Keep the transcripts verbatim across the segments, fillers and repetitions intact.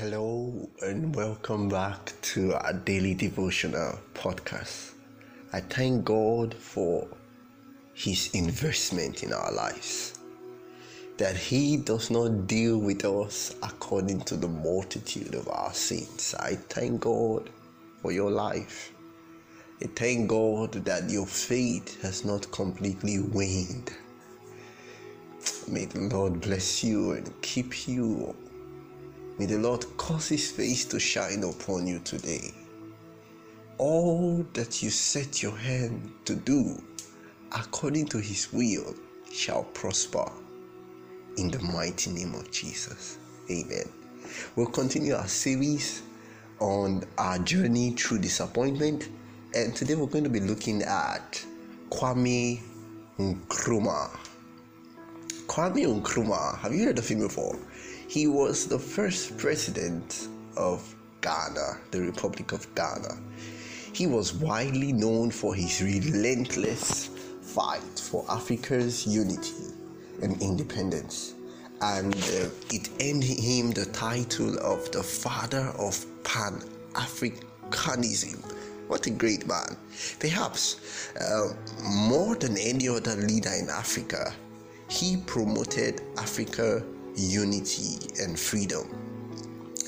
Hello and welcome back to our daily devotional podcast. I thank God for His investment in our lives, that He does not deal with us according to the multitude of our sins. I thank God for your life. I thank God that your faith has not completely waned. May the Lord bless you and keep you. May the Lord cause His face to shine upon you today. All that you set your hand to do, according to His will, shall prosper. In the mighty name of Jesus. Amen. We'll continue our series on our journey through disappointment. And today we're going to be looking at Kwame Nkrumah. Kwame Nkrumah, have you heard of him before? He was the first president of Ghana, the Republic of Ghana. He was widely known for his relentless fight for Africa's unity and independence. And uh, it earned him the title of the father of Pan-Africanism. What a great man. Perhaps uh, more than any other leader in Africa, he promoted Africa unity and freedom,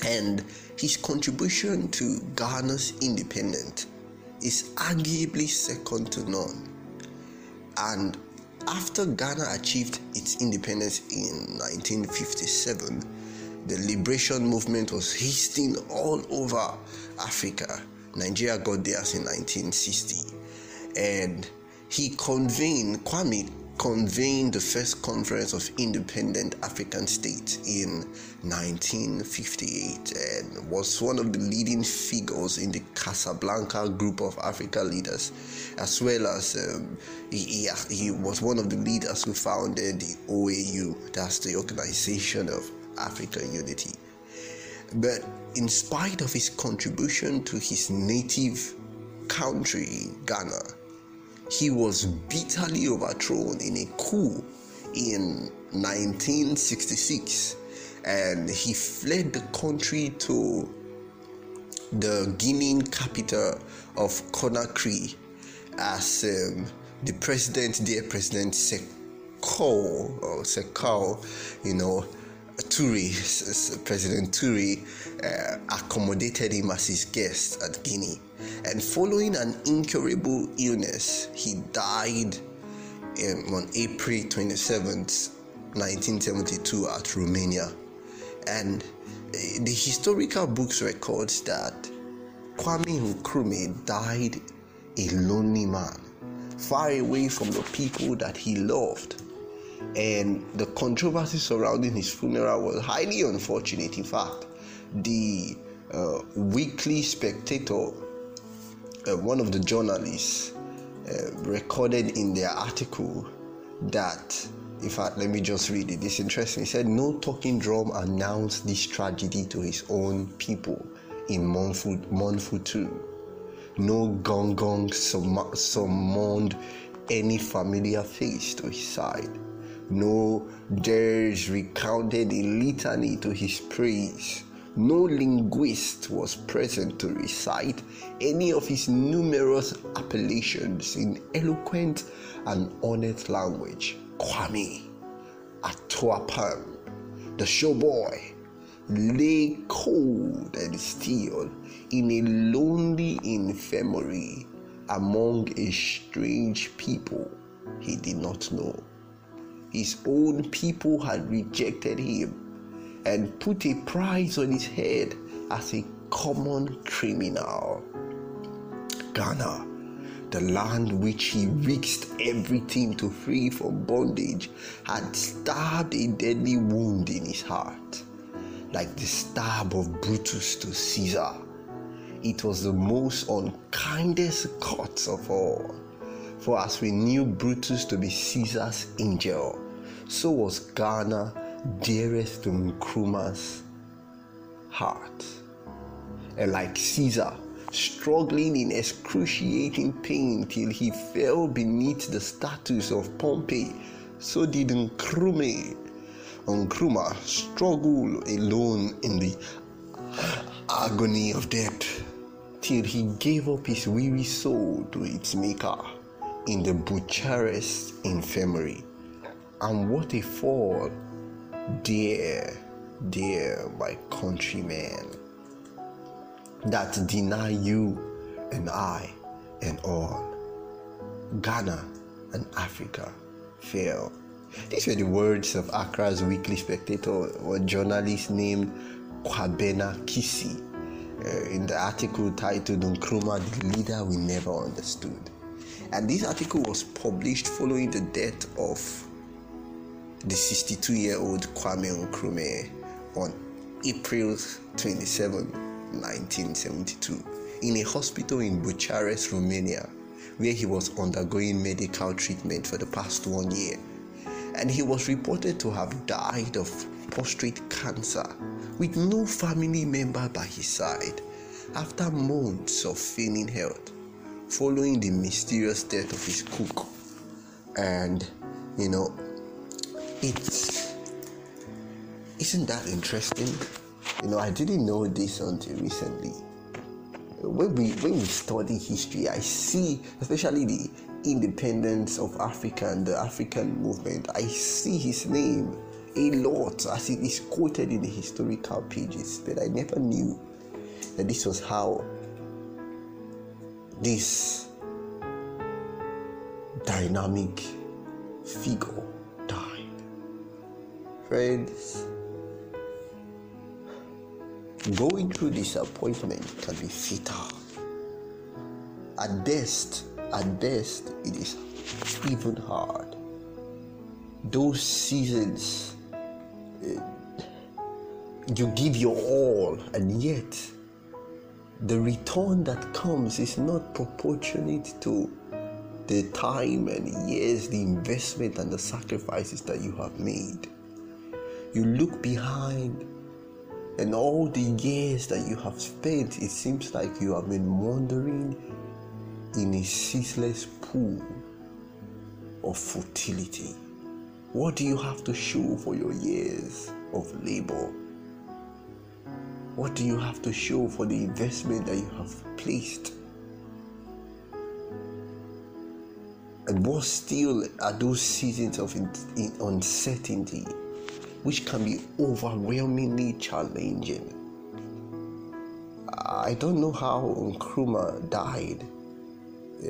and his contribution to Ghana's independence is arguably second to none. And after Ghana achieved its independence in nineteen fifty-seven, the liberation movement was hastening all over Africa. Nigeria got theirs in nineteen sixty, and he convened Kwame convened the first Conference of Independent African States in nineteen fifty-eight, and was one of the leading figures in the Casablanca group of African leaders, as well as um, he, he, he was one of the leaders who founded the O A U, that's the Organization of African Unity. But in spite of his contribution to his native country, Ghana, he was bitterly overthrown in a coup in nineteen sixty-six, and he fled the country to the Guinean capital of Conakry as um, the president, dear President Sekou, or Sekou, you know, Toure, President Toure, uh, accommodated him as his guest at Guinea. And following an incurable illness, he died um, on April twenty-seventh, nineteen seventy-two at Romania. And uh, the historical books records that Kwame Nkrumah died a lonely man, far away from the people that he loved. And the controversy surrounding his funeral was highly unfortunate. In fact, the uh, Weekly Spectator, uh, one of the journalists, uh, recorded in their article that, in fact, let me just read it. It's interesting. He said, "No talking drum announced this tragedy to his own people in mournful, mournful tune. No gong gong sum- summoned any familiar face to his side. No dirge recounted a litany to his praise. No linguist was present to recite any of his numerous appellations in eloquent and honest language. Kwame, Atuapam, the showboy, lay cold and still in a lonely infirmary among a strange people he did not know. His own people had rejected him and put a price on his head as a common criminal. Ghana, the land which he risked everything to free from bondage, had stabbed a deadly wound in his heart, like the stab of Brutus to Caesar. It was the most unkindest cut of all. For as we knew Brutus to be Caesar's angel, so was Ghana dearest to Nkrumah's heart. And like Caesar, struggling in excruciating pain till he fell beneath the statues of Pompey, so did Nkrumah, Nkrumah struggle alone in the agony of death, till he gave up his weary soul to its maker in the Bucharest infirmary. And what a fall, dear, dear my countrymen, that deny you and I and all. Ghana and Africa fell. These were the words of Accra's Weekly Spectator, a journalist named Kwabena Kisi, uh, in the article titled "Nkrumah, the Leader We Never Understood." And this article was published following the death of the sixty-two-year-old Kwame Nkrumah on April twenty-seventh, nineteen seventy-two, in a hospital in Bucharest, Romania, where he was undergoing medical treatment for the past one year. And he was reported to have died of prostate cancer with no family member by his side after months of failing health following the mysterious death of his cook. And you know, it's isn't that interesting? You know, I didn't know this until recently. When we when we study history, I see, especially the independence of Africa and the African movement, I see his name a lot as it is quoted in the historical pages, but I never knew that this was how this dynamic figure died. Friends, going through disappointment can be fatal. At best, at best, it is even hard. Those seasons, uh, you give your all, and yet the return that comes is not proportionate to the time and years, the investment and the sacrifices that you have made. You look behind, and all the years that you have spent, it seems like you have been wandering in a ceaseless pool of futility. What do you have to show for your years of labor? What do you have to show for the investment that you have placed? And what still are those seasons of in- in uncertainty, which can be overwhelmingly challenging. I don't know how Nkrumah died.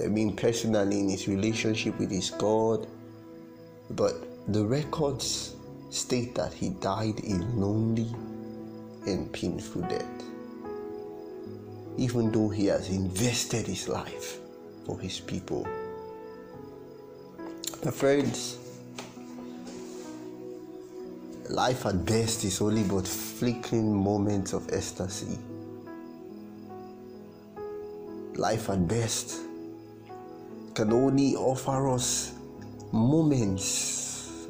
I mean, personally, in his relationship with his God, but the records state that he died a lonely and painful death, even though he has invested his life for his people. My friends, life at best is only but flickering moments of ecstasy. Life at best can only offer us moments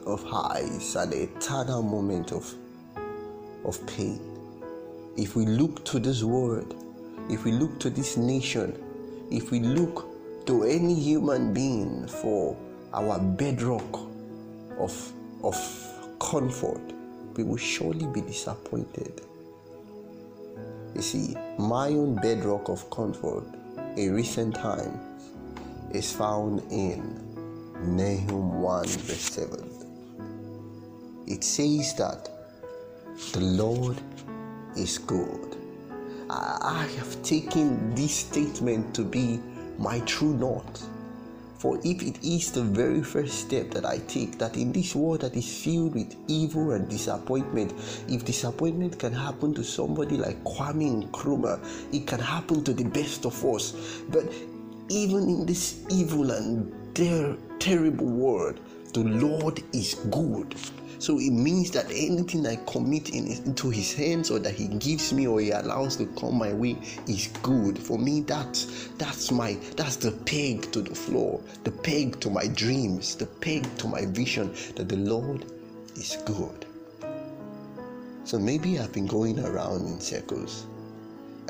of highs and an eternal moment of, of pain. If we look to this world, if we look to this nation, if we look to any human being for our bedrock of, of comfort, we will surely be disappointed. You see, my own bedrock of comfort in recent time is found in Nahum one verse seven. It says that the Lord is good. I have taken this statement to be my true north, for if it is the very first step that I take, that in this world that is filled with evil and disappointment, if disappointment can happen to somebody like Kwame Nkrumah, it can happen to the best of us. But even in this evil and ter- terrible world, the Lord is good. So it means that anything I commit in, into His hands, or that He gives me, or He allows to come my way, is good. For me, that's that's my that's the peg to the floor, the peg to my dreams, the peg to my vision, that the Lord is good. So maybe I've been going around in circles.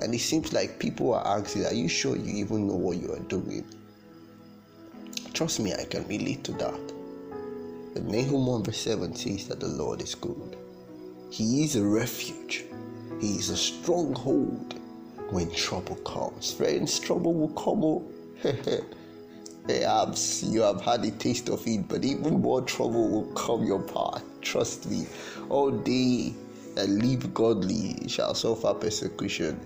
And it seems like people are asking, are you sure you even know what you are doing? Trust me, I can relate to that. But Nahum one verse seven says that the Lord is good. He is a refuge. is a stronghold when trouble comes. Friends, trouble will come. Perhaps you have had a taste of it, but even more trouble will come your path. Trust me, all they that live godly shall suffer persecution.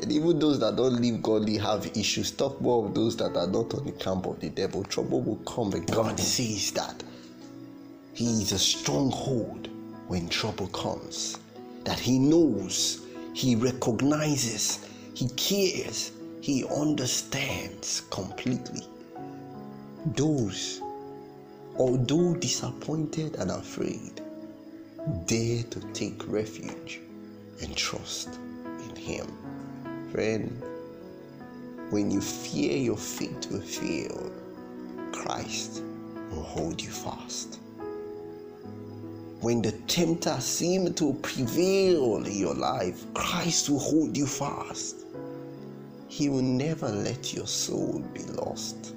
And even those that don't live godly have issues. Talk more of those that are not on the camp of the devil. Trouble will come, and God sees that He is a stronghold when trouble comes. That He knows, He recognizes, He cares, He understands completely. Those, although disappointed and afraid, dare to take refuge and trust in Him. Friend, when you fear your faith will fail, Christ will hold you fast. When the tempter seems to prevail in your life, Christ will hold you fast. He will never let your soul be lost.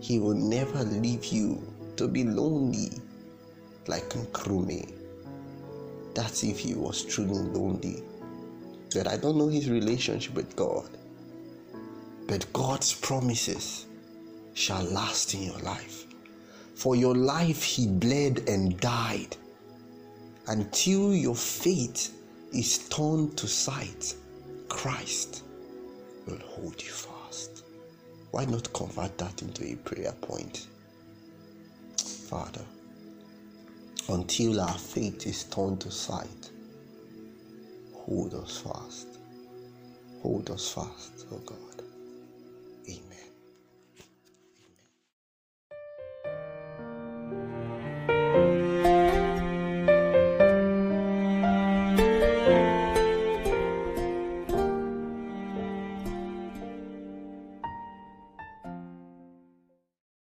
He will never leave you to be lonely like Nkrumah. That's if he was truly lonely. But I don't know his relationship with God. But God's promises shall last in your life. For your life he bled and died until your faith is turned to sight. Christ will hold you fast. Why not convert that into a prayer point? Father, until our faith is turned to sight, hold us fast. Hold us fast, oh God.